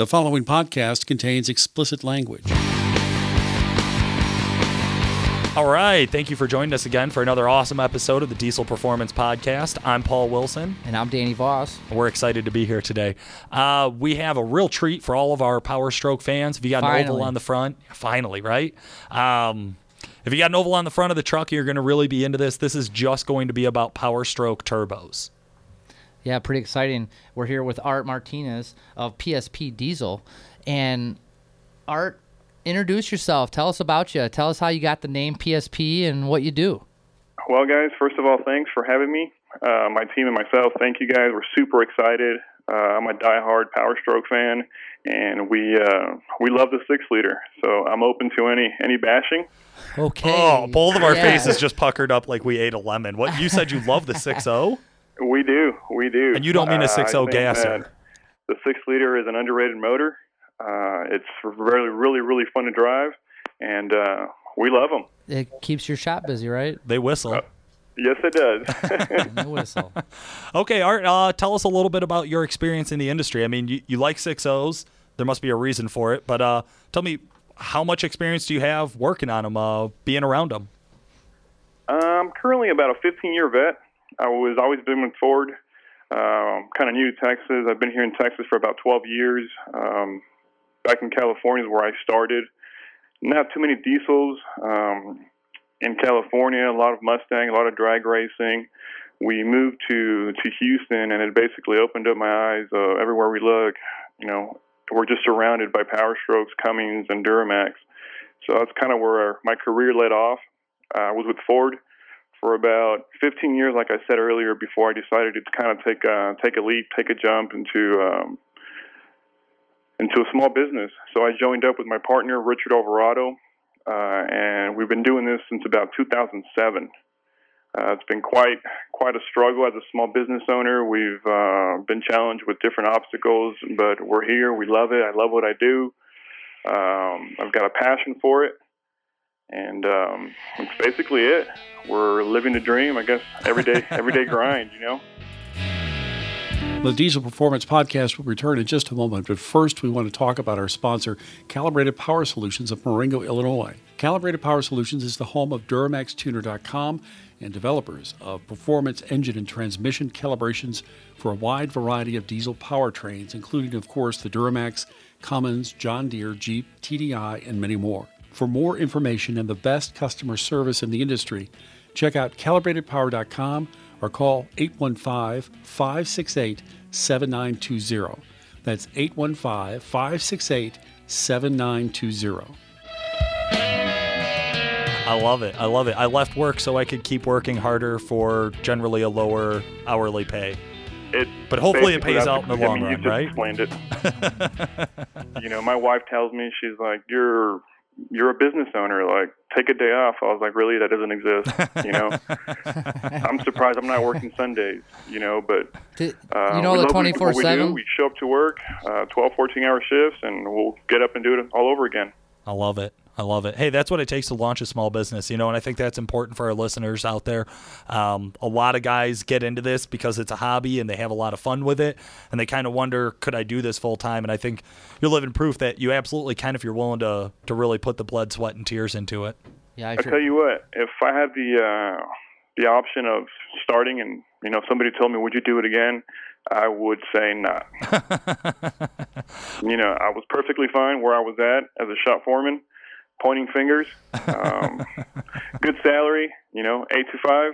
The following podcast contains explicit language. All right. Thank you for joining us again for another awesome episode of the Diesel Performance Podcast. I'm Paul Wilson. And I'm Danny Voss. We're excited to be here today. We have a real treat for all of our Power Stroke fans. If you got an oval on the front, finally, right? If you got an oval on the front of the truck, you're going to really be into this. This is just going to be about Power Stroke turbos. Yeah, pretty exciting. We're here with Art Martinez of PSP Diesel. And Art, introduce yourself. Tell us about you. Tell us how you got the name PSP and what you do. Well, guys, first of all, thanks for having me. My team and myself, thank you guys. We're super excited. I'm a diehard Power Stroke fan, and we love the 6-liter, so I'm open to any bashing. Okay. Oh, both of our faces just puckered up like we ate a lemon. What, you said you love the 6.0? We do. And you don't mean a 6.0 gasser. The 6-liter is an underrated motor. It's really, really, really fun to drive, and we love them. It keeps your shop busy, right? They whistle. Yes, it does. No whistle. Okay, Art, tell us a little bit about your experience in the industry. I mean, you like 6.0s. There must be a reason for it. But tell me, how much experience do you have working on them, being around them? I'm currently about a 15-year vet. I was always moving forward. Kind of new to Texas. I've been here in Texas for about 12 years. Back in California is where I started. Not too many diesels in California. A lot of Mustang, a lot of drag racing. We moved to Houston, and it basically opened up my eyes. Everywhere we look, you know, we're just surrounded by Power Strokes, Cummins, and Duramax. So that's kind of where my career led off. I was with Ford for about 15 years, like I said earlier, before I decided to kind of take a leap, take a jump into a small business. So I joined up with my partner, Richard Alvarado, and we've been doing this since about 2007. It's been quite a struggle as a small business owner. We've been challenged with different obstacles, but we're here. We love it. I love what I do. I've got a passion for it. And that's basically it. We're living the dream, I guess. Everyday grind, you know. The Diesel Performance Podcast will return in just a moment, but first we want to talk about our sponsor, Calibrated Power Solutions of Marengo, Illinois. Calibrated Power Solutions is the home of DuramaxTuner.com and developers of performance engine and transmission calibrations for a wide variety of diesel powertrains, including, of course, the Duramax, Cummins, John Deere, Jeep, TDI, and many more. For more information and the best customer service in the industry, check out calibratedpower.com or call 815-568-7920. That's 815-568-7920. I love it. I left work so I could keep working harder for generally a lower hourly pay. But hopefully it pays out in the long run, right? You just explained it. You know, my wife tells me, she's like, you're a business owner, like, take a day off. I was like, really? That doesn't exist, you know? I'm surprised I'm not working Sundays, you know, but... you know, the 24/7? We show up to work, 12, 14-hour shifts, and we'll get up and do it all over again. I love it. Hey, that's what it takes to launch a small business, you know, and I think that's important for our listeners out there. A lot of guys get into this because it's a hobby and they have a lot of fun with it, and they kind of wonder, could I do this full time? And I think you're living proof that you absolutely can if you're willing to really put the blood, sweat, and tears into it. Yeah, I tell you what, if I had the option of starting and, you know, somebody told me, would you do it again? I would say not. You know, I was perfectly fine where I was at as a shop foreman. Pointing fingers, good salary, you know, 8 to 5,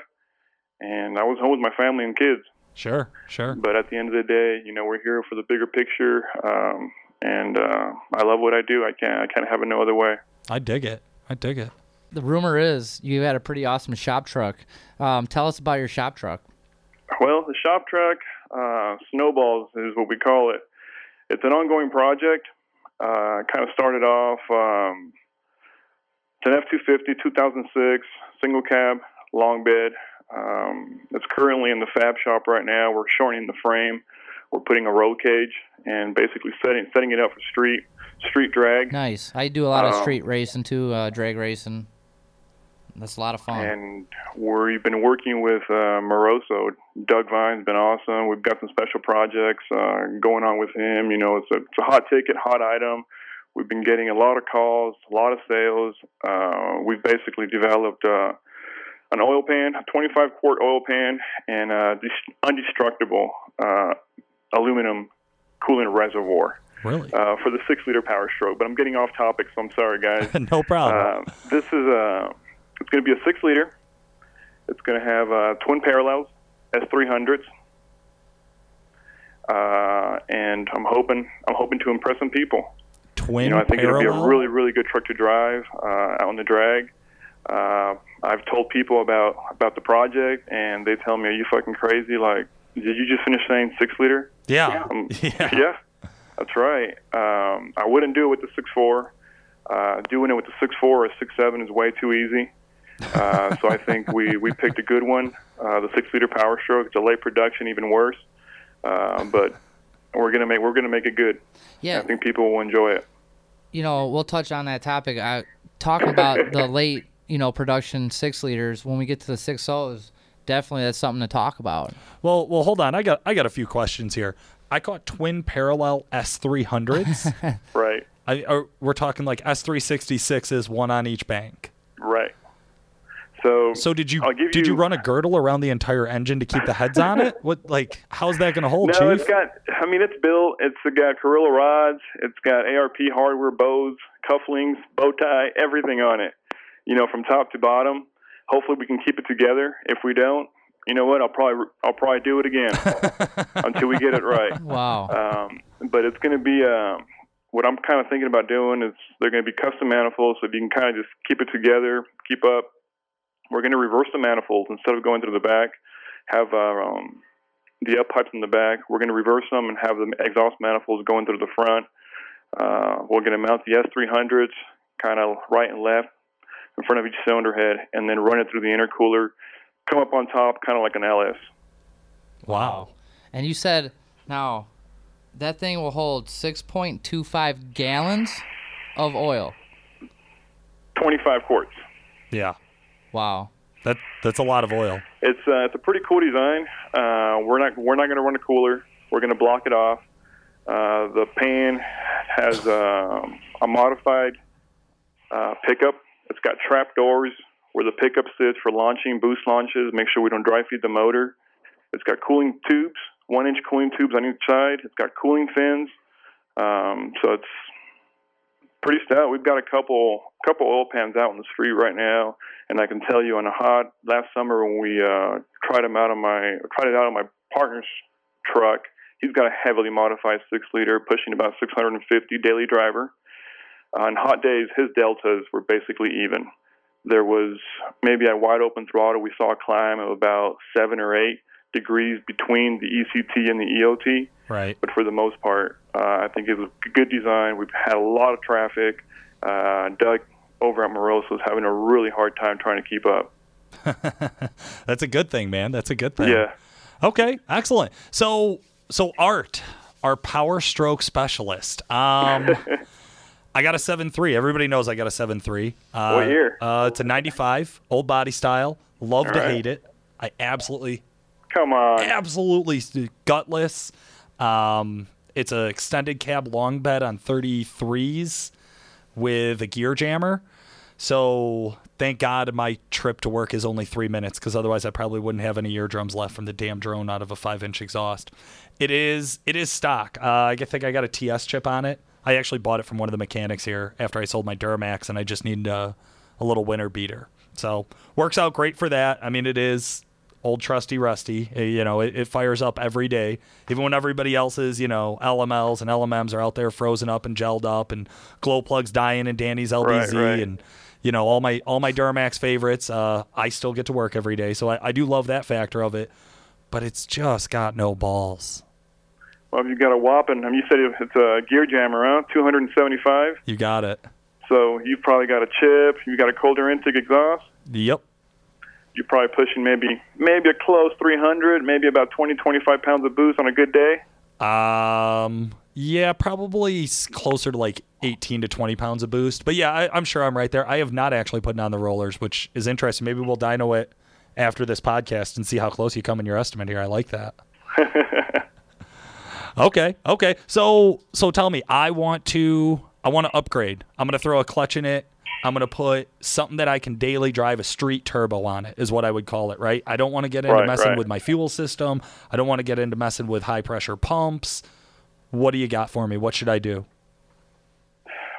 and I was home with my family and kids. Sure. But at the end of the day, you know, we're here for the bigger picture, and I love what I do. I can't have it no other way. I dig it. The rumor is you had a pretty awesome shop truck. Tell us about your shop truck. Well, the shop truck, Snowballs is what we call it. It's an ongoing project. Kind of started off. It's an F-250, 2006, single cab, long bed. It's currently in the fab shop right now. We're shortening the frame. We're putting a roll cage and basically setting it up for street drag. Nice. I do a lot of street racing too, drag racing. That's a lot of fun. And we've been working with Moroso. Doug Vine's been awesome. We've got some special projects going on with him. You know, it's a hot ticket, hot item. We've been getting a lot of calls, a lot of sales. We've basically developed an oil pan, a 25-quart oil pan, and undestructible aluminum coolant reservoir. Really? For the 6-liter Power Stroke. But I'm getting off topic, so I'm sorry, guys. No problem. This is it's going to be a 6-liter. It's going to have twin parallels, S300s. And I'm hoping to impress some people. Twin parallel? I think it'll be a really, really good truck to drive out on the drag. I've told people about the project, and they tell me, are you fucking crazy? Like, did you just finish saying 6-liter? Yeah. That's right. I wouldn't do it with the 6.4. Doing it with the 6.4 or 6.7 is way too easy. So I think we picked a good one, the 6-liter Power Stroke. It's a late production, even worse. But we're gonna make it good. Yeah, I think people will enjoy it. You know, we'll touch on that topic. I talk about the late, production 6-liters. When we get to the 6.0s, definitely that's something to talk about. Well, hold on. I got a few questions here. I caught twin parallel S300s. Right. We're talking like S366s, one on each bank. Right. So did you run a girdle around the entire engine to keep the heads on it? What, like, how's that going to hold, Chief? No, it's built. It's got Carrillo rods. It's got ARP hardware, bows, cufflinks, bow tie, everything on it. From top to bottom. Hopefully we can keep it together. If we don't, you know what? I'll probably do it again until we get it right. Wow. But it's going to be what I'm kind of thinking about doing is they're going to be custom manifolds, so if you can kind of just keep it together, keep up. We're going to reverse the manifolds instead of going through the back. Have the up pipes in the back. We're going to reverse them and have the exhaust manifolds going through the front. We're going to mount the S300s kind of right and left in front of each cylinder head, and then run it through the intercooler. Come up on top, kind of like an LS. Wow. And you said, now, that thing will hold 6.25 gallons of oil. 25 quarts. Yeah. Wow. That's a lot of oil. It's a pretty cool design. We're not going to run a cooler. We're going to block it off. The pan has a modified pickup. It's got trap doors where the pickup sits for launching, boost launches, make sure we don't dry feed the motor. It's got cooling tubes, 1-inch cooling tubes on each side. It's got cooling fins. So it's pretty stout. We've got a couple oil pans out on the street right now, and I can tell you last summer when we tried it out on my partner's truck, he's got a heavily modified 6-liter pushing about 650 daily driver. On hot days, his deltas were basically even. There was maybe a wide open throttle. We saw a climb of about 7 or 8 degrees between the ECT and the EOT. Right. But for the most part, I think it was a good design. We've had a lot of traffic. Doug over at Moroso is having a really hard time trying to keep up. That's a good thing, man. That's a good thing. Yeah. Okay, excellent. So Art, our Power Stroke specialist. I got a 7.3. Everybody knows I got a 7.3. What year? It's a 95, old body style. Love to hate it. I absolutely... Come on. Absolutely gutless. It's an extended cab long bed on 33s with a gear jammer. So thank God my trip to work is only 3 minutes, because otherwise I probably wouldn't have any eardrums left from the damn drone out of a 5-inch exhaust. It is stock. I think I got a TS chip on it. I actually bought it from one of the mechanics here after I sold my Duramax, and I just needed a little winter beater. So works out great for that. I mean, it is old trusty rusty. It fires up every day, even when everybody else's, LMLs and LMMs are out there frozen up and gelled up and glow plugs dying and Danny's LBZ right. And all my Duramax favorites. I still get to work every day, so I do love that factor of it. But it's just got no balls. Well, you got a whopping. You said it's a gear jammer, huh? 275. You got it. So you've probably got a chip. You got a cold air intake exhaust. Yep. You're probably pushing maybe a close 300, maybe about 20-25 pounds of boost on a good day. Yeah, probably closer to like 18 to 20 pounds of boost. But yeah, I'm sure I'm right there. I have not actually put on the rollers, which is interesting. Maybe we'll dyno it after this podcast and see how close you come in your estimate here. I like that. Okay. So tell me, I want to upgrade. I'm going to throw a clutch in it. I'm going to put something that I can daily drive, a street turbo on it is what I would call it, right? I don't want to get into messing with my fuel system. I don't want to get into messing with high pressure pumps. What do you got for me? What should I do?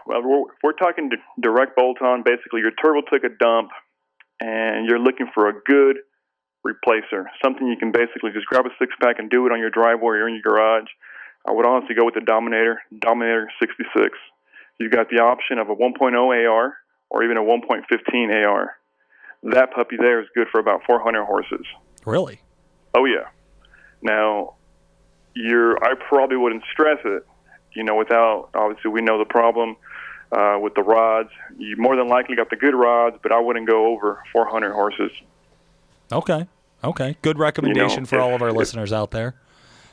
Well, we're talking direct bolt on. Basically, your turbo took a dump and you're looking for a good replacer, something you can basically just grab a six-pack and do it on your driveway or in your garage. I would honestly go with the Dominator 66. You've got the option of a 1.0 AR or even a 1.15 AR. That puppy there is good for about 400 horses. Really? Oh, yeah. Now, I probably wouldn't stress it, without, obviously, we know the problem with the rods. You more than likely got the good rods, but I wouldn't go over 400 horses. Okay. Good recommendation for all of our listeners out there.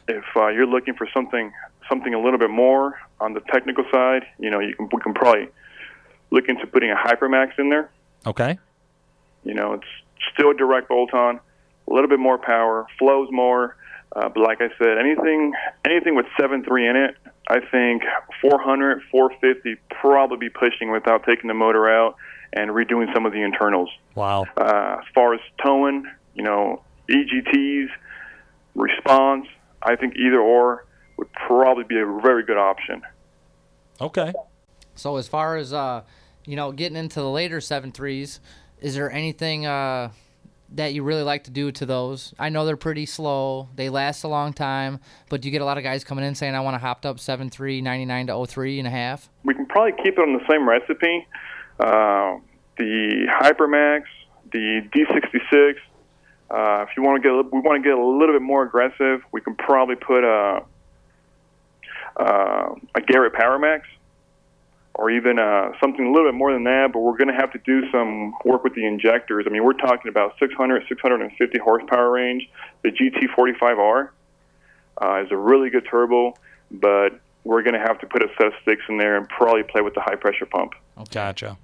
If you're looking for something a little bit more on the technical side, we can probably look into putting a Hypermax in there. Okay. It's still a direct bolt-on, a little bit more power, flows more. But like I said, anything with 7.3 in it, I think 400, 450 probably be pushing without taking the motor out and redoing some of the internals. Wow. As far as towing, EGTs, response, I think either or would probably be a very good option. Okay. So as far as, getting into the later 7.3s, is there anything that you really like to do to those? I know they're pretty slow. They last a long time, but you get a lot of guys coming in saying, I want a hopped up 7.3, 99 to 03 and a half. We can probably keep it on the same recipe. The Hypermax, the D66. If you want to get a little bit more aggressive, we can probably put a Garrett Powermax, or even something a little bit more than that, but we're going to have to do some work with the injectors. I mean, we're talking about 600, 650 horsepower range. The GT45R is a really good turbo, but we're going to have to put a set of sticks in there and probably play with the high-pressure pump. Gotcha.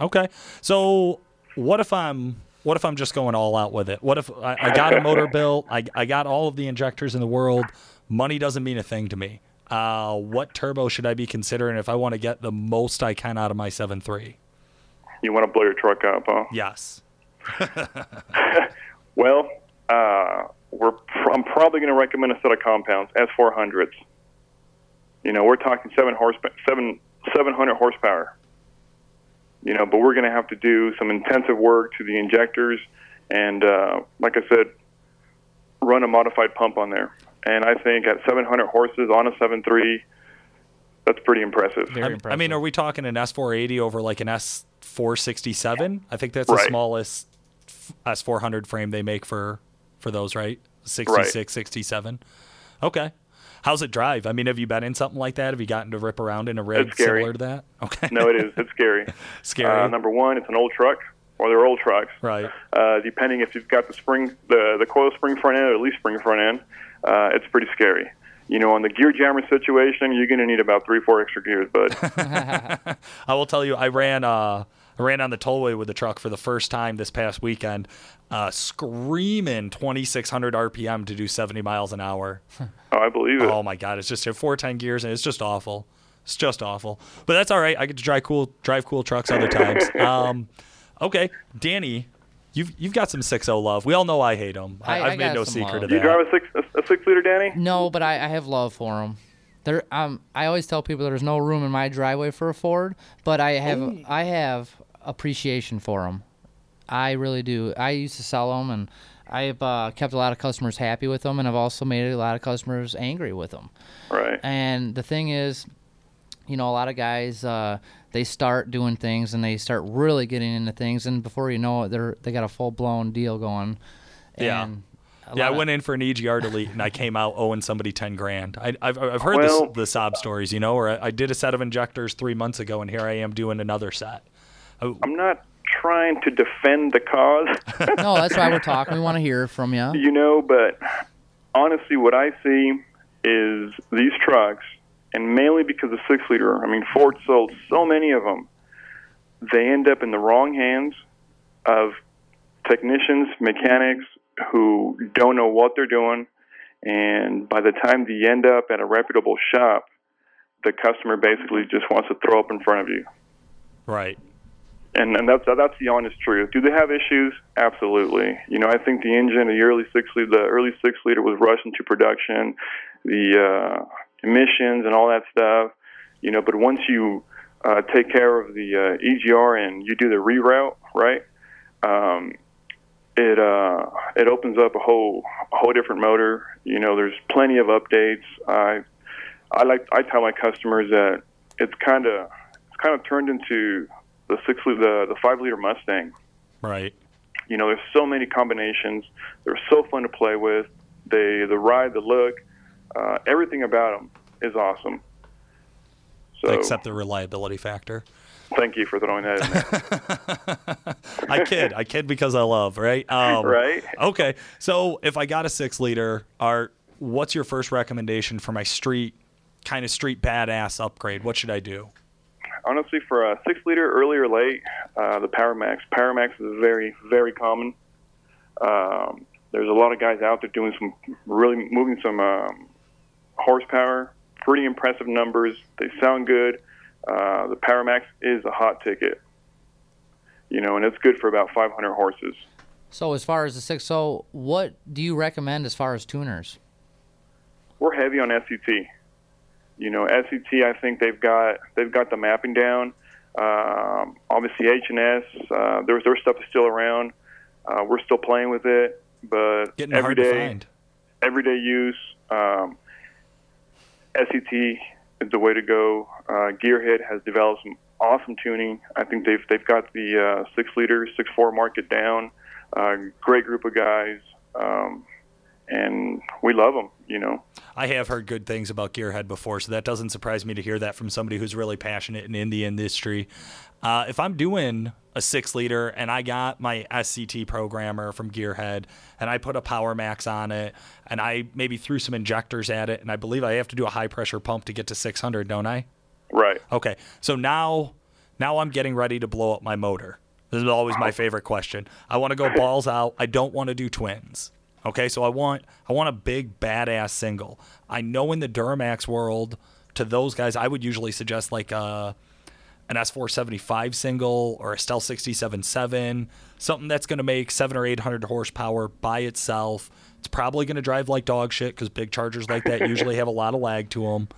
Okay. So what if I'm just going all out with it? What if I got a motor built, I got all of the injectors in the world, money doesn't mean a thing to me. What turbo should I be considering if I want to get the most I can out of my 7.3? You want to blow your truck up, huh? Yes. Well, I'm probably going to recommend a set of compounds, S400s. We're talking 700 horsepower. But we're going to have to do some intensive work to the injectors and, like I said, run a modified pump on there. And I think at 700 horses on a 7.3, that's pretty impressive. Very impressive. I mean, are we talking an S480 over like an S467? I think that's the smallest S400 frame they make for those, right? 66, 67. Okay. How's it drive? I mean, have you been in something like that? Have you gotten to rip around in a rig similar to that? Okay. No, it is. It's scary. Scary. Number one, it's an old truck. Or they're old trucks, right? Depending if you've got the coil spring front end or the leaf spring front end, it's pretty scary. On the gear jammer situation, you're going to need about 3-4 extra gears, bud. I will tell you, I ran on the tollway with the truck for the first time this past weekend, screaming 2,600 RPM to do 70 miles an hour. Oh, I believe it. Oh my God, it's just 410 gears and it's just awful. It's just awful. But that's all right. I get to drive cool trucks other times. Okay, Danny, you've got some 6.0 love. We all know I hate them. I've made no secret of that. Do you drive a 6-liter, Danny? No, but I have love for them. I always tell people there's no room in my driveway for a Ford, but I have appreciation for them. I really do. I used to sell them, and I've kept a lot of customers happy with them, and I've also made a lot of customers angry with them. Right. And the thing is, a lot of guys, they start doing things and they start really getting into things, and before you know it, they got a full blown deal going. And I went in for an EGR delete and I came out owing somebody $10,000. I've heard the sob stories, Or I did a set of injectors 3 months ago, and here I am doing another set. I'm not trying to defend the cause. No, that's why we're talking. We want to hear from you. But honestly, what I see is these trucks. and mainly because the 6-liter. I mean, Ford sold so many of them. They end up in the wrong hands of technicians, mechanics who don't know what they're doing, and by the time they end up at a reputable shop, the customer basically just wants to throw up in front of you. Right. And that's the honest truth. Do they have issues? Absolutely. You know, I think the engine, the early six liter, was rushed into production, the emissions and all that stuff. You know, but once you take care of the EGR and you do the reroute, right? It opens up a whole different motor. You know, there's plenty of updates. I tell my customers that it's kind of turned into the 5-liter Mustang. Right. You know, there's so many combinations. They're so fun to play with. The ride, the look, everything about them is awesome. So, except the reliability factor. Thank you for throwing that in there. I kid because I love, right? Right. Okay. So if I got a 6-liter, Art, what's your first recommendation for my street badass upgrade? What should I do? Honestly, for a 6-liter, early or late, the Powermax. Powermax is very, very common. There's a lot of guys out there doing moving some horsepower, pretty impressive numbers. They sound good. The Powermax is a hot ticket, you know, and it's good for about 500 horses. So as far as the six, so what do you recommend as far as tuners? We're heavy on SCT. You know, SCT, I think they've got the mapping down. Obviously, H&S, their stuff is still around. We're still playing with it, but everyday use, SCT is the way to go. Gearhead has developed some awesome tuning. I think they've got the 6-liter, 6.4 market down. Great group of guys, and we love them, you know. I have heard good things about Gearhead before, so that doesn't surprise me to hear that from somebody who's really passionate and in the industry. If I'm doing a 6-liter and I got my SCT programmer from Gearhead and I put a Powermax on it and I maybe threw some injectors at it, and I believe I have to do a high-pressure pump to get to 600, don't I? Right. Okay, so now I'm getting ready to blow up my motor. This is always my favorite question. I want to go balls out. I don't want to do twins. Okay, so I want a big badass single. I know in the Duramax world, to those guys, I would usually suggest like an S475 single or a Stealth 67.7, something that's going to make 700 or 800 horsepower by itself. It's probably going to drive like dog shit because big chargers like that usually have a lot of lag to them.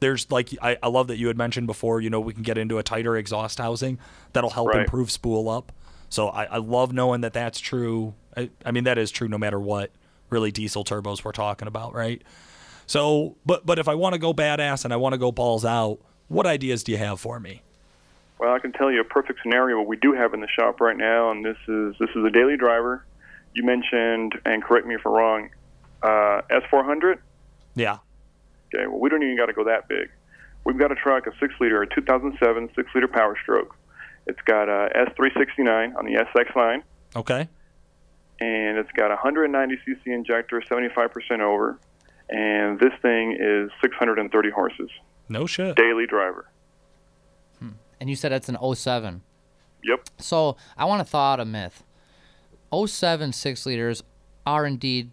There's like, I love that you had mentioned before, you know, we can get into a tighter exhaust housing. That'll help improve spool up. So I love knowing that that's true. I mean, that is true no matter what really diesel turbos we're talking about, right? So, but if I want to go badass and I want to go balls out, what ideas do you have for me? Well, I can tell you a perfect scenario we do have in the shop right now, and this is a daily driver. You mentioned, and correct me if I'm wrong, S400? Yeah. Okay, well, we don't even got to go that big. We've got a truck, a 6-liter, a 2007 6-liter Power Stroke. It's got a S369 on the SX line. Okay. And it's got a 190cc injector, 75% over. And this thing is 630 horses. No shit. Daily driver. And you said that's an 07. Yep. So I want to thaw out a myth. 07 6-liters are indeed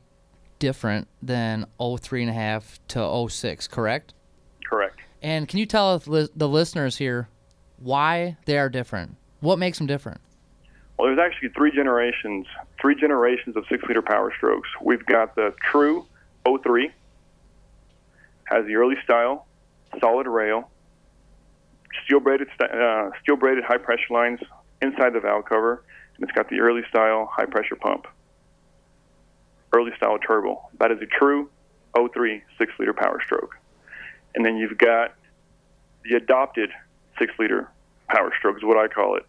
different than 03.5 to 06, correct? Correct. And can you tell the listeners here why they are different? What makes them different? Well, there's actually three generations of 6-liter Power Strokes. We've got the true 03, has the early style, solid rail, steel braided high pressure lines inside the valve cover, and it's got the early style high pressure pump, early style turbo. That is a true 03 6-liter Power Stroke. And then you've got the adopted 6-liter Power Stroke is what I call it.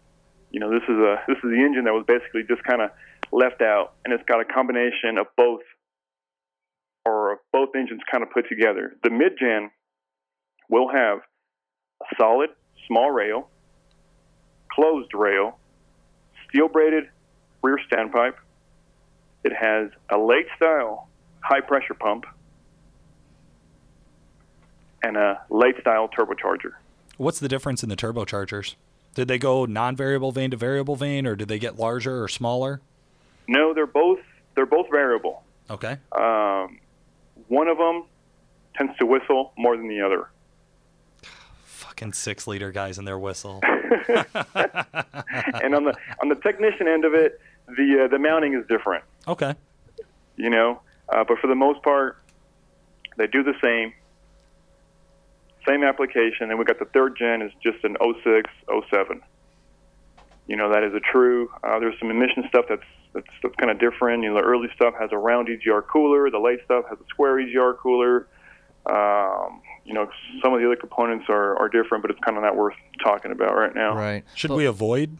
You know, this is the engine that was basically just kind of left out, and it's got a combination of both engines kind of put together. The mid-gen will have a solid small rail, closed rail, steel braided rear standpipe. It has a late style high pressure pump, and a late-style turbocharger. What's the difference in the turbochargers? Did they go non-variable vane to variable vane, or did they get larger or smaller? No, they're both variable. Okay. One of them tends to whistle more than the other. Fucking 6-liter guys and their whistle. And on the technician end of it, the mounting is different. Okay. You know, but for the most part, they do the same application, and we got the third gen is just an 06, 07. You know, that is a true. There's some emission stuff that's kind of different. You know, the early stuff has a round EGR cooler. The late stuff has a square EGR cooler. You know, some of the other components are different, but it's kind of not worth talking about right now. Right. Should we avoid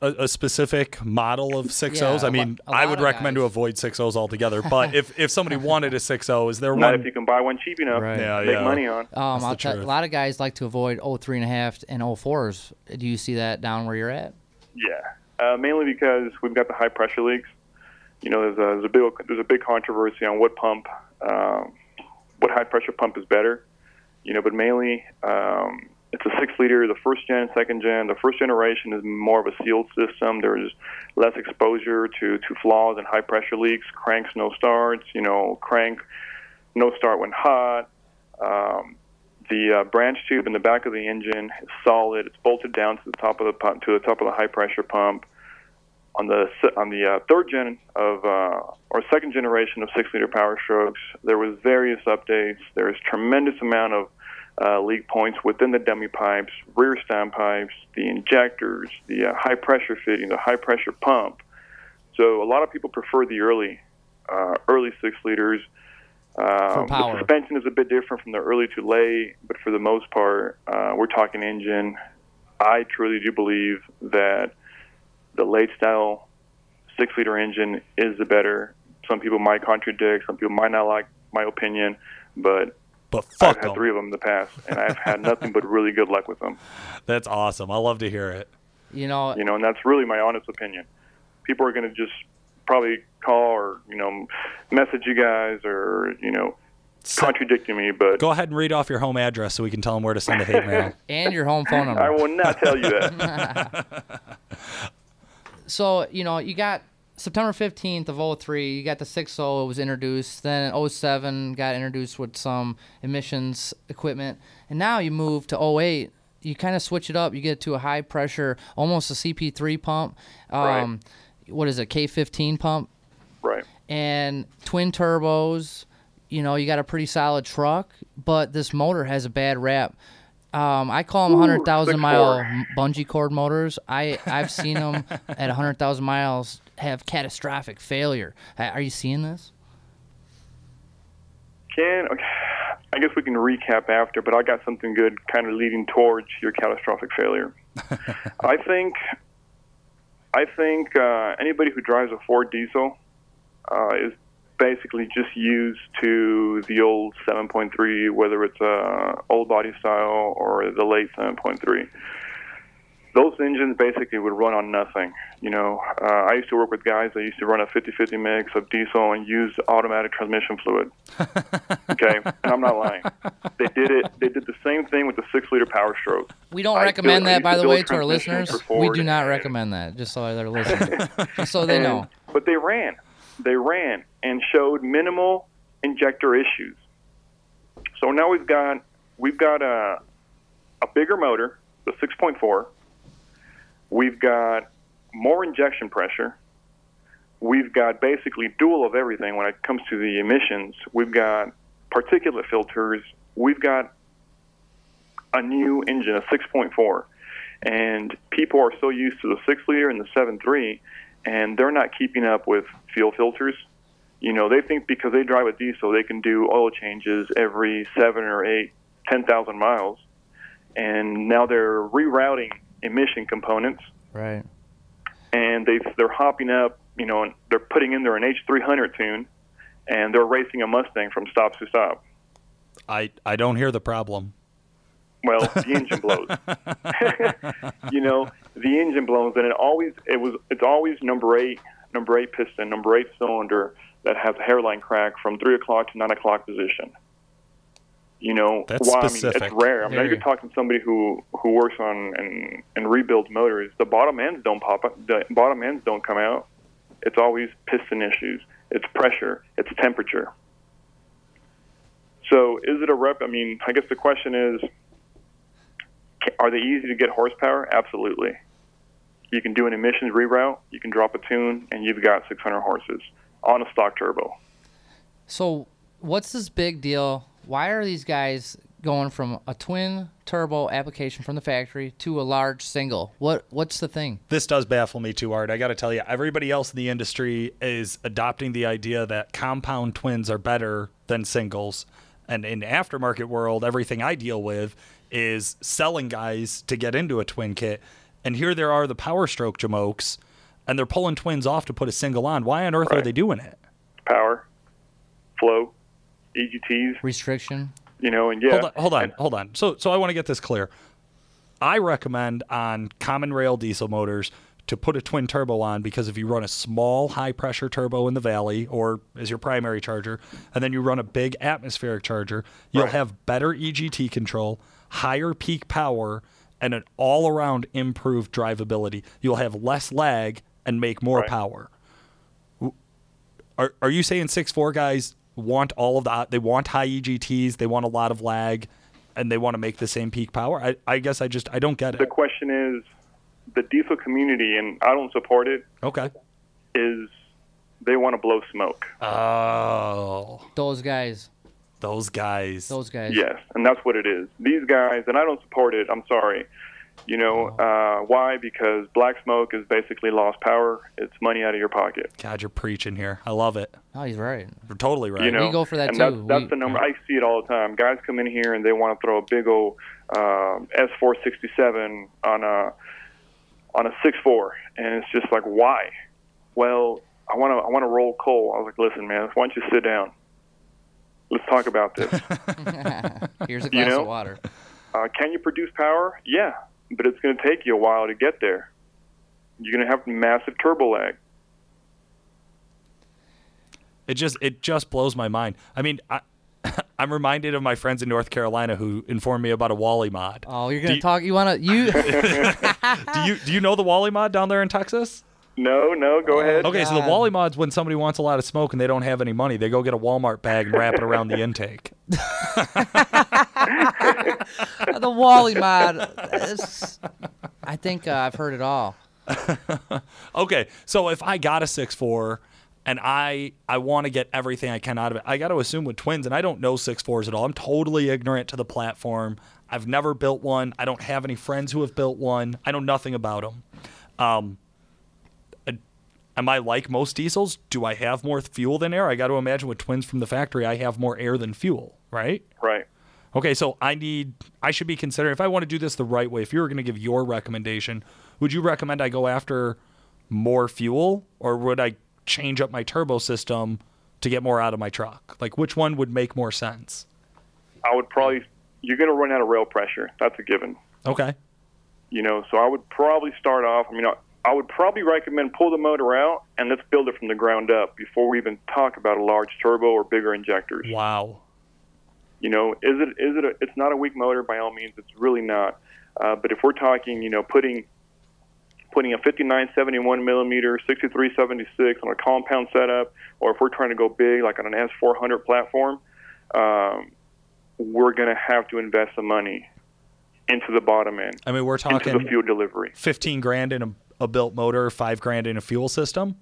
a specific model of 6.0s? Yeah, I mean, I would recommend to avoid 6.0s altogether, but if somebody wanted a 6.0, is there not one? If you can buy one cheap enough, right. Yeah, make money on. A lot of guys like to avoid 03.5 and 04s. Do you see that down where you're at? Yeah, mainly because we've got the high pressure leaks. You know, there's a big controversy on what pump, what high pressure pump is better. You know, but mainly it's a 6-liter, the first gen, second gen. The first generation is more of a sealed system. There's less exposure to flaws and high pressure leaks, cranks, no starts, you know, crank, no start when hot. The branch tube in the back of the engine is solid. It's bolted down to the top of the pump, to the top of the high pressure pump. On the third gen of or second generation of 6-liter Power Strokes, there was various updates. There is tremendous amount of leak points within the dummy pipes, rear stem pipes, the injectors, the high pressure fitting, the high pressure pump. So a lot of people prefer the early 6-liters. For power. The suspension is a bit different from the early to late, but for the most part, we're talking engine. I truly do believe that the late style 6-liter engine is the better. Some people might contradict. Some people might not like my opinion, but fuck, I've had 3 of them in the past, and I've had nothing but really good luck with them. That's awesome. I love to hear it. You know, and that's really my honest opinion. People are going to just probably call or, you know, message you guys or, you know, contradicting me, but go ahead and read off your home address so we can tell them where to send the hate mail and your home phone number. I will not tell you that. So, you know, you got September 15th of 03, you got the 6.0 was introduced, then 07 got introduced with some emissions equipment, and now you move to 08, you kind of switch it up, you get to a high pressure, almost a CP3 pump, right. What is it, K15 pump? Right. And twin turbos, you know, you got a pretty solid truck, but this motor has a bad rap. I call them 100,000-mile bungee cord motors. I've seen them at 100,000 miles have catastrophic failure. Are you seeing this? I guess we can recap after, but I got something good kind of leading towards your catastrophic failure. I think anybody who drives a Ford diesel is basically just used to the old 7.3, whether it's old body style or the late 7.3. Those engines basically would run on nothing. You know, I used to work with guys that used to run a 50-50 mix of diesel and use automatic transmission fluid. Okay, and I'm not lying. They did it. They did the same thing with the 6-liter Power Stroke. We don't recommend that, by the way, to our listeners. We do not recommend that, just so they're listening, just so they know. But they ran. And showed minimal injector issues. So now we've got a bigger motor, the 6.4. We've got more injection pressure. We've got basically dual of everything when it comes to the emissions. We've got particulate filters. We've got a new engine, a 6.4. And people are so used to the 6-liter and the 7.3, and they're not keeping up with fuel filters. You know, they think because they drive a diesel, they can do oil changes every 7 or 8, 10,000 miles. And now they're rerouting emission components. Right. And they're hopping up, you know, and they're putting in their an H300 tune, and they're racing a Mustang from stop to stop. I don't hear the problem. Well, the engine blows. You know, the engine blows, and it's always number 8 piston, number 8 cylinder that has a hairline crack from 3 o'clock to 9 o'clock position. You know, that's specific. I mean, it's rare. I'm not even talking to somebody who works on and rebuilds motors. The bottom ends don't pop up. The bottom ends don't come out. It's always piston issues. It's pressure. It's temperature. So is it a rep? I mean, I guess the question is, are they easy to get horsepower? Absolutely. You can do an emissions reroute. You can drop a tune, and you've got 600 horses on a stock turbo. So what's this big deal? Why are these guys going from a twin turbo application from the factory to a large single? What's the thing? This does baffle me too, Art. I got to tell you, everybody else in the industry is adopting the idea that compound twins are better than singles. And in the aftermarket world, everything I deal with is selling guys to get into a twin kit. And here there are the Power Stroke jamokes, and they're pulling twins off to put a single on. Why on earth are they doing it? Power, flow, EGTs. Restriction. You know, and Hold on. So I want to get this clear. I recommend on common rail diesel motors to put a twin turbo on, because if you run a small high-pressure turbo in the valley or as your primary charger, and then you run a big atmospheric charger, you'll have better EGT control, higher peak power, and an all-around improved drivability. You'll have less lag and make more power. Are you saying 6.4 guys want all of that? They want high EGTs, they want a lot of lag, and they want to make the same peak power? I guess I don't get it. The question is, the diesel community, and I don't support it, is they want to blow smoke. Oh. Those guys. Yes, and that's what it is. These guys, and I don't support it, I'm sorry. You know, why? Because black smoke is basically lost power. It's money out of your pocket. God, you're preaching here. I love it. Oh, he's right. You're totally right. You know, we go for that and too. That's the number. I see it all the time. Guys come in here and they want to throw a big old S467 on a 6.4, and it's just like, why? Well, I want to roll coal. I was like, listen, man, why don't you sit down? Let's talk about this. Here's a glass of water. Can you produce power? Yeah, but it's going to take you a while to get there. You're going to have massive turbo lag. It just blows my mind. I mean, I'm reminded of my friends in North Carolina who informed me about a Wally mod. Oh, you're going to talk? You want to? Do you know the Wally mod down there in Texas? No, go ahead. Okay, so the Wally mod's when somebody wants a lot of smoke and they don't have any money, they go get a Walmart bag and wrap it around the intake. The Wally mod, I think I've heard it all. Okay, so if I got a 6.4 and I want to get everything I can out of it, I got to assume with twins, and I don't know 6.4s at all. I'm totally ignorant to the platform. I've never built one. I don't have any friends who have built one. I know nothing about them. Am I like most diesels? Do I have more fuel than air? I got to imagine with twins from the factory, I have more air than fuel, right? Right. Okay, so I should be considering, if I want to do this the right way, if you were going to give your recommendation, would you recommend I go after more fuel, or would I change up my turbo system to get more out of my truck? Like, which one would make more sense? I would probably, you're going to run out of rail pressure. That's a given. Okay. You know, so I would probably start off, I would probably recommend pull the motor out and let's build it from the ground up before we even talk about a large turbo or bigger injectors. Wow. You know, it's not a weak motor by all means. It's really not. But if we're talking, you know, putting a 5971 millimeter 6376 on a compound setup, or if we're trying to go big like on an S400 platform, we're going to have to invest some money into the bottom end. I mean, we're talking into the fuel delivery. $15,000 in a built motor, $5,000 in a fuel system?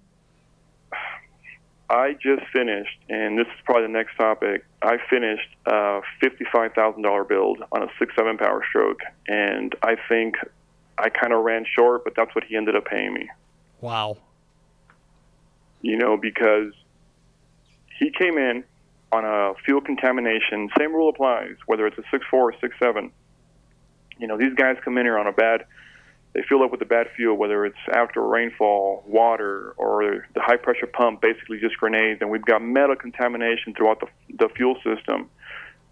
I just finished, and this is probably the next topic, I finished a $55,000 build on a 6.7 Power Stroke, and I think I kind of ran short, but that's what he ended up paying me. Wow. You know, because he came in on a fuel contamination, same rule applies, whether it's a 6.4 or 6.7. You know, these guys come in here on a bad... They fill up with the bad fuel, whether it's after rainfall, water, or the high-pressure pump, basically just grenades, and we've got metal contamination throughout the fuel system.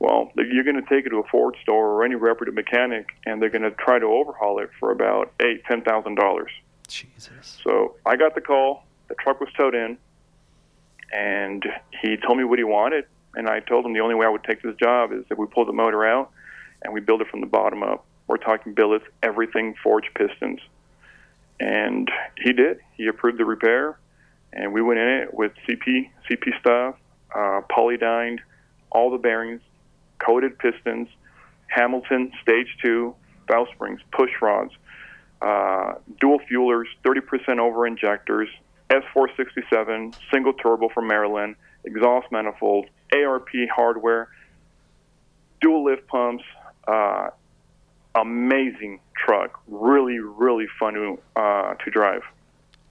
Well, you're going to take it to a Ford store or any reputable mechanic, and they're going to try to overhaul it for about $8,000, $10,000. Jesus. So I got the call. The truck was towed in, and he told me what he wanted, And I told him the only way I would take this job is if we pull the motor out and we build it from the bottom up. We're talking billets, everything, forged pistons. And he did. He approved the repair, and we went in it with CP stuff, polydyned, all the bearings, coated pistons, Hamilton, stage 2, valve springs, push rods, dual fuelers, 30% over injectors, S467, single turbo from Maryland, exhaust manifold, ARP hardware, dual lift pumps, amazing truck, really, really fun to drive.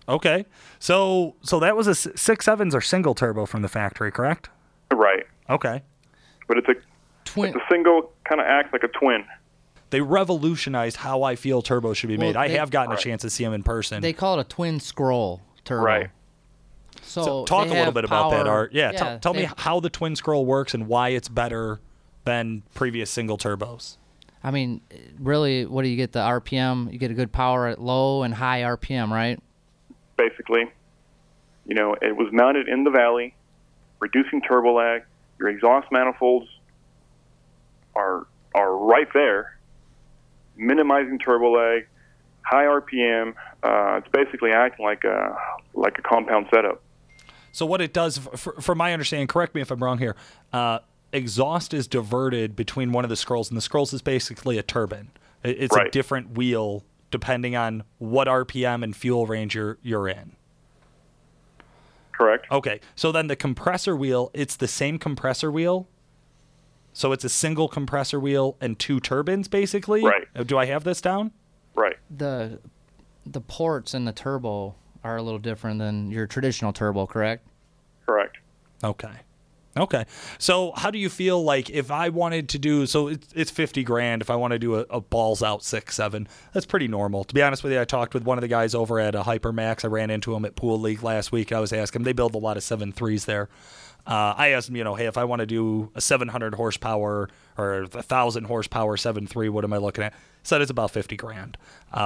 Okay, so that was a 6.7s or single turbo from the factory, correct? Right. Okay. But it's a twin. It's a single, kind of acts like a twin. They revolutionized how I feel turbos should be made. I have gotten a chance to see them in person. They call it a twin scroll turbo. Right. So talk a little bit about that, Art. Yeah, tell me how the twin scroll works and why it's better than previous single turbos. I mean, really, what do you get? The RPM, you get a good power at low and high RPM, right? Basically, you know, it was mounted in the valley, reducing turbo lag. Your exhaust manifolds are right there, minimizing turbo lag, high RPM. It's basically acting like a compound setup. So what it does, from my understanding, correct me if I'm wrong here, exhaust is diverted between one of the scrolls, and the scrolls is basically a turbine. It's right. A different wheel depending on what RPM and fuel range you're in. Correct. Okay, so then the compressor wheel, it's the same compressor wheel? So it's a single compressor wheel and two turbines, basically? Right. Do I have this down? Right. The ports in the turbo are a little different than your traditional turbo, correct? Correct. Okay. So how do you feel like if I wanted to do, so it's $50,000 if I want to do a balls out 6.7, that's pretty normal. To be honest with you, I talked with one of the guys over at Hypermax. I ran into him at Pool League last week. I was asking him, they build a lot of 7.3s there. I asked him, you know, hey, if I want to do a 700 horsepower or 1,000 horsepower 7.3, what am I looking at? Said it's about $50,000.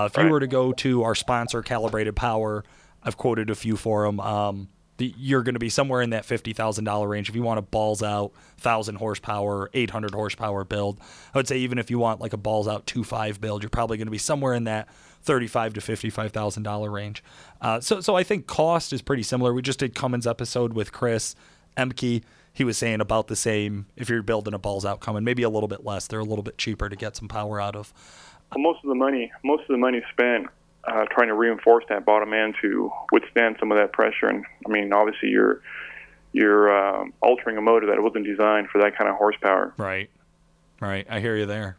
If you were to go to our sponsor, Calibrated Power, I've quoted a few for them. You're going to be somewhere in that $50,000 range. If you want a balls out 1,000 horsepower, 800 horsepower build, I would say even if you want like a balls out 2.5 build, you're probably going to be somewhere in that $35,000 to $55,000 range. So I think cost is pretty similar. We just did Cummins episode with Chris Emke. He was saying about the same if you're building a balls out Cummins, maybe a little bit less. They're a little bit cheaper to get some power out of. Well, most of the money spent trying to reinforce that bottom end to withstand some of that pressure. And I mean, obviously you're altering a motor that wasn't designed for that kind of horsepower. Right. I hear you there.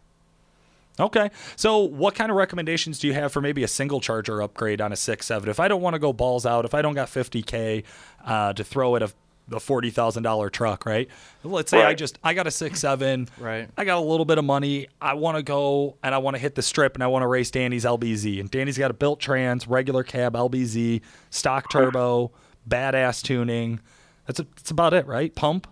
Okay. So what kind of recommendations do you have for maybe a single charger upgrade on a 6.7? If I don't want to go balls out, if I don't got $50,000 to throw at a $40,000 truck, right? Let's say I got a 6.7. Right. I got a little bit of money. I want to go and I want to hit the strip and I want to race Danny's LBZ. And Danny's got a built trans, regular cab LBZ, stock turbo, badass tuning. That's about it, right? Pump?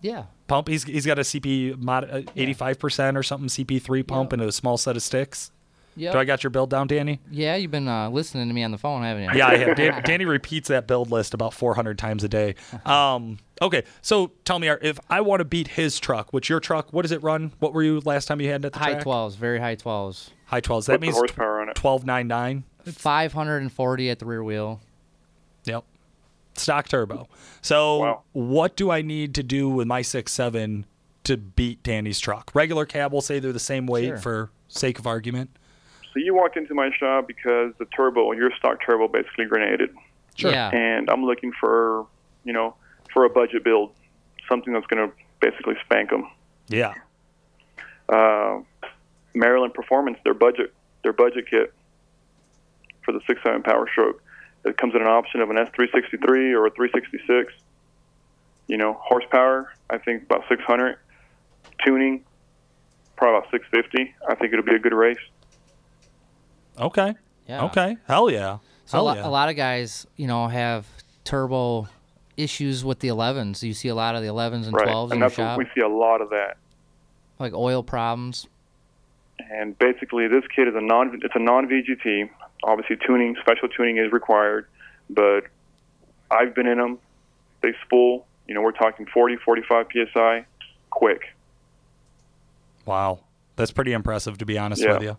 Yeah. Pump. He's got a CP mod 85% or something, CP3 pump and a small set of sticks. Yep. Do I got your build down, Danny? Yeah, you've been listening to me on the phone, haven't you? Yeah, I have. Danny repeats that build list about 400 times a day. Okay, so tell me, if I want to beat his truck, which your truck, what does it run? What were you last time you had at the track? High 12s, very high 12s. High 12s. That means 12.99. 540 at the rear wheel. Yep. Stock turbo. So what do I need to do with my 6.7 to beat Danny's truck? Regular cab, we'll say they're the same weight for sake of argument. So you walked into my shop because the turbo, your stock turbo, basically grenaded. Sure. Yeah. And I'm looking for, you know, for a budget build, something that's going to basically spank them. Yeah. Maryland Performance, their budget kit for the 6.7 Power Stroke. It comes in an option of an S363 or a 366. You know, horsepower, I think about 600. Tuning, probably about 650. I think it'll be a good race. Okay. Yeah. Okay. Hell yeah. So a lot of guys, you know, have turbo issues with the 11s. You see a lot of the 11s and 12s in the shop. We see a lot of that. Like oil problems. And basically, this kit is it's a non-VGT. Obviously, special tuning is required, but I've been in them. They spool. You know, we're talking 40, 45 PSI quick. Wow. That's pretty impressive, to be honest with you.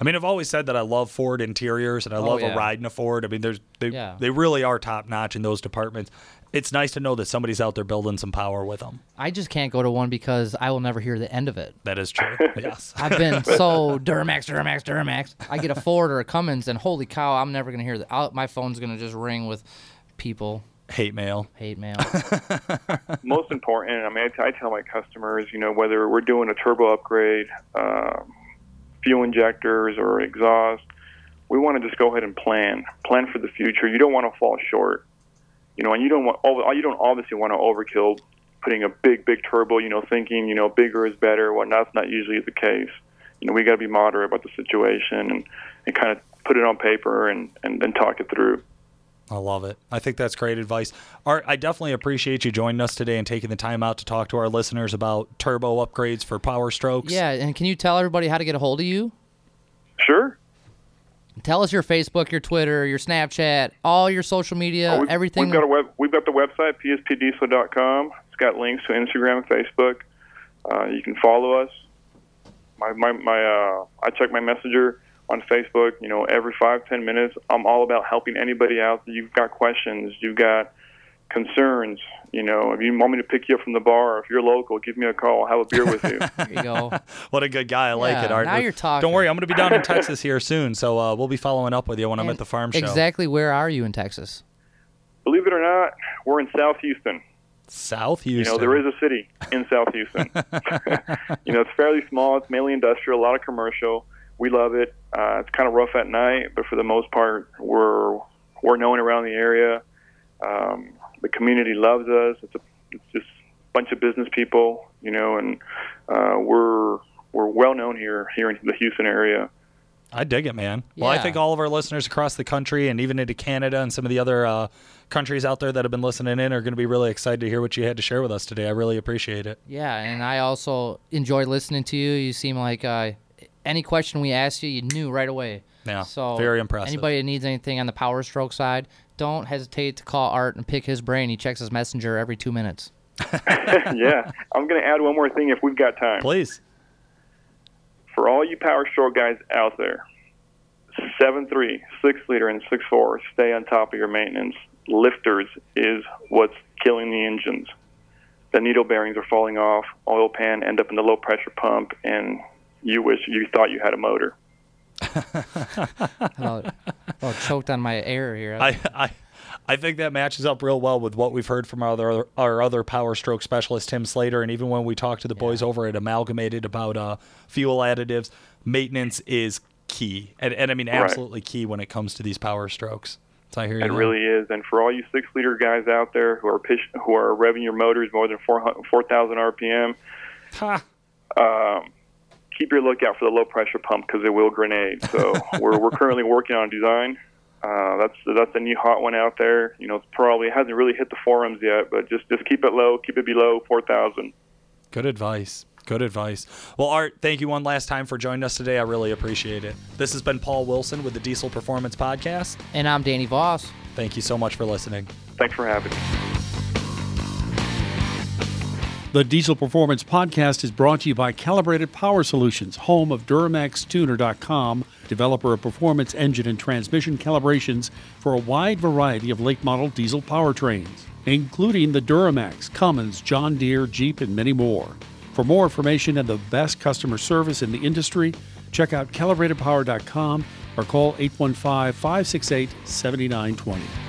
I mean, I've always said that I love Ford interiors, and I love a ride in a Ford. I mean, they really are top-notch in those departments. It's nice to know that somebody's out there building some power with them. I just can't go to one because I will never hear the end of it. That is true, yes. I've been so Duramax. I get a Ford or a Cummins, and holy cow, I'm never going to hear that. My phone's going to just ring with people. Hate mail. Most important, I mean, I tell my customers, you know, whether we're doing a turbo upgrade, fuel injectors or exhaust, we want to just go ahead and plan for the future. You don't want to fall short, you know, and you don't obviously want to overkill putting a big turbo, you know, thinking, you know, bigger is better. Well, that's not usually the case. You know, we got to be moderate about the situation and kind of put it on paper and talk it through. I love it. I think that's great advice. Art, I definitely appreciate you joining us today and taking the time out to talk to our listeners about turbo upgrades for Power Strokes. Yeah, and can you tell everybody how to get a hold of you? Sure. Tell us your Facebook, your Twitter, your Snapchat, all your social media, everything. We've got the website, PSPDiesel.com. It's got links to Instagram and Facebook. You can follow us. I check my messenger on Facebook, you know, every 5-10 minutes, I'm all about helping anybody out. You've got questions, you've got concerns, you know, if you want me to pick you up from the bar, or if you're local, give me a call, I'll have a beer with you. There you go. What a good guy. I like it, Art. Now you're talking. Don't worry, I'm going to be down in Texas here soon, so we'll be following up with you when I'm at the farm show. Exactly where are you in Texas? Believe it or not, we're in South Houston. South Houston. You know, there is a city in South Houston. You know, it's fairly small, it's mainly industrial, a lot of commercial. We love it. It's kind of rough at night, but for the most part, we're known around the area. The community loves us. It's just a bunch of business people, you know, and we're well known here in the Houston area. I dig it, man. Yeah. Well, I think all of our listeners across the country and even into Canada and some of the other countries out there that have been listening in are going to be really excited to hear what you had to share with us today. I really appreciate it. Yeah, and I also enjoy listening to you. You seem like any question we asked you, you knew right away. Yeah, so very impressive. Anybody that needs anything on the Power Stroke side, don't hesitate to call Art and pick his brain. He checks his messenger every 2 minutes. Yeah. I'm going to add one more thing if we've got time. Please. For all you Power Stroke guys out there, 7.3, 6-liter, and 6.4, stay on top of your maintenance. Lifters is what's killing the engines. The needle bearings are falling off, oil pan, end up in the low-pressure pump, and you wish you thought you had a motor. I choked on my air here. I think that matches up real well with what we've heard from our other Power Stroke specialist, Tim Slater, and even when we talked to the boys over at Amalgamated about fuel additives, maintenance is key. And I mean, absolutely key when it comes to these Power Strokes. So I hear you. It really is. And for all you 6-liter guys out there who are revving your motors more than 4,000 RPM, keep your lookout for the low-pressure pump because it will grenade. So we're currently working on design. That's a new hot one out there. You know, it's probably hasn't really hit the forums yet, but just keep it low. Keep it below 4,000. Good advice. Well, Art, thank you one last time for joining us today. I really appreciate it. This has been Paul Wilson with the Diesel Performance Podcast. And I'm Danny Voss. Thank you so much for listening. Thanks for having me. The Diesel Performance Podcast is brought to you by Calibrated Power Solutions, home of DuramaxTuner.com, developer of performance engine and transmission calibrations for a wide variety of late-model diesel powertrains, including the Duramax, Cummins, John Deere, Jeep, and many more. For more information and the best customer service in the industry, check out calibratedpower.com or call 815-568-7920.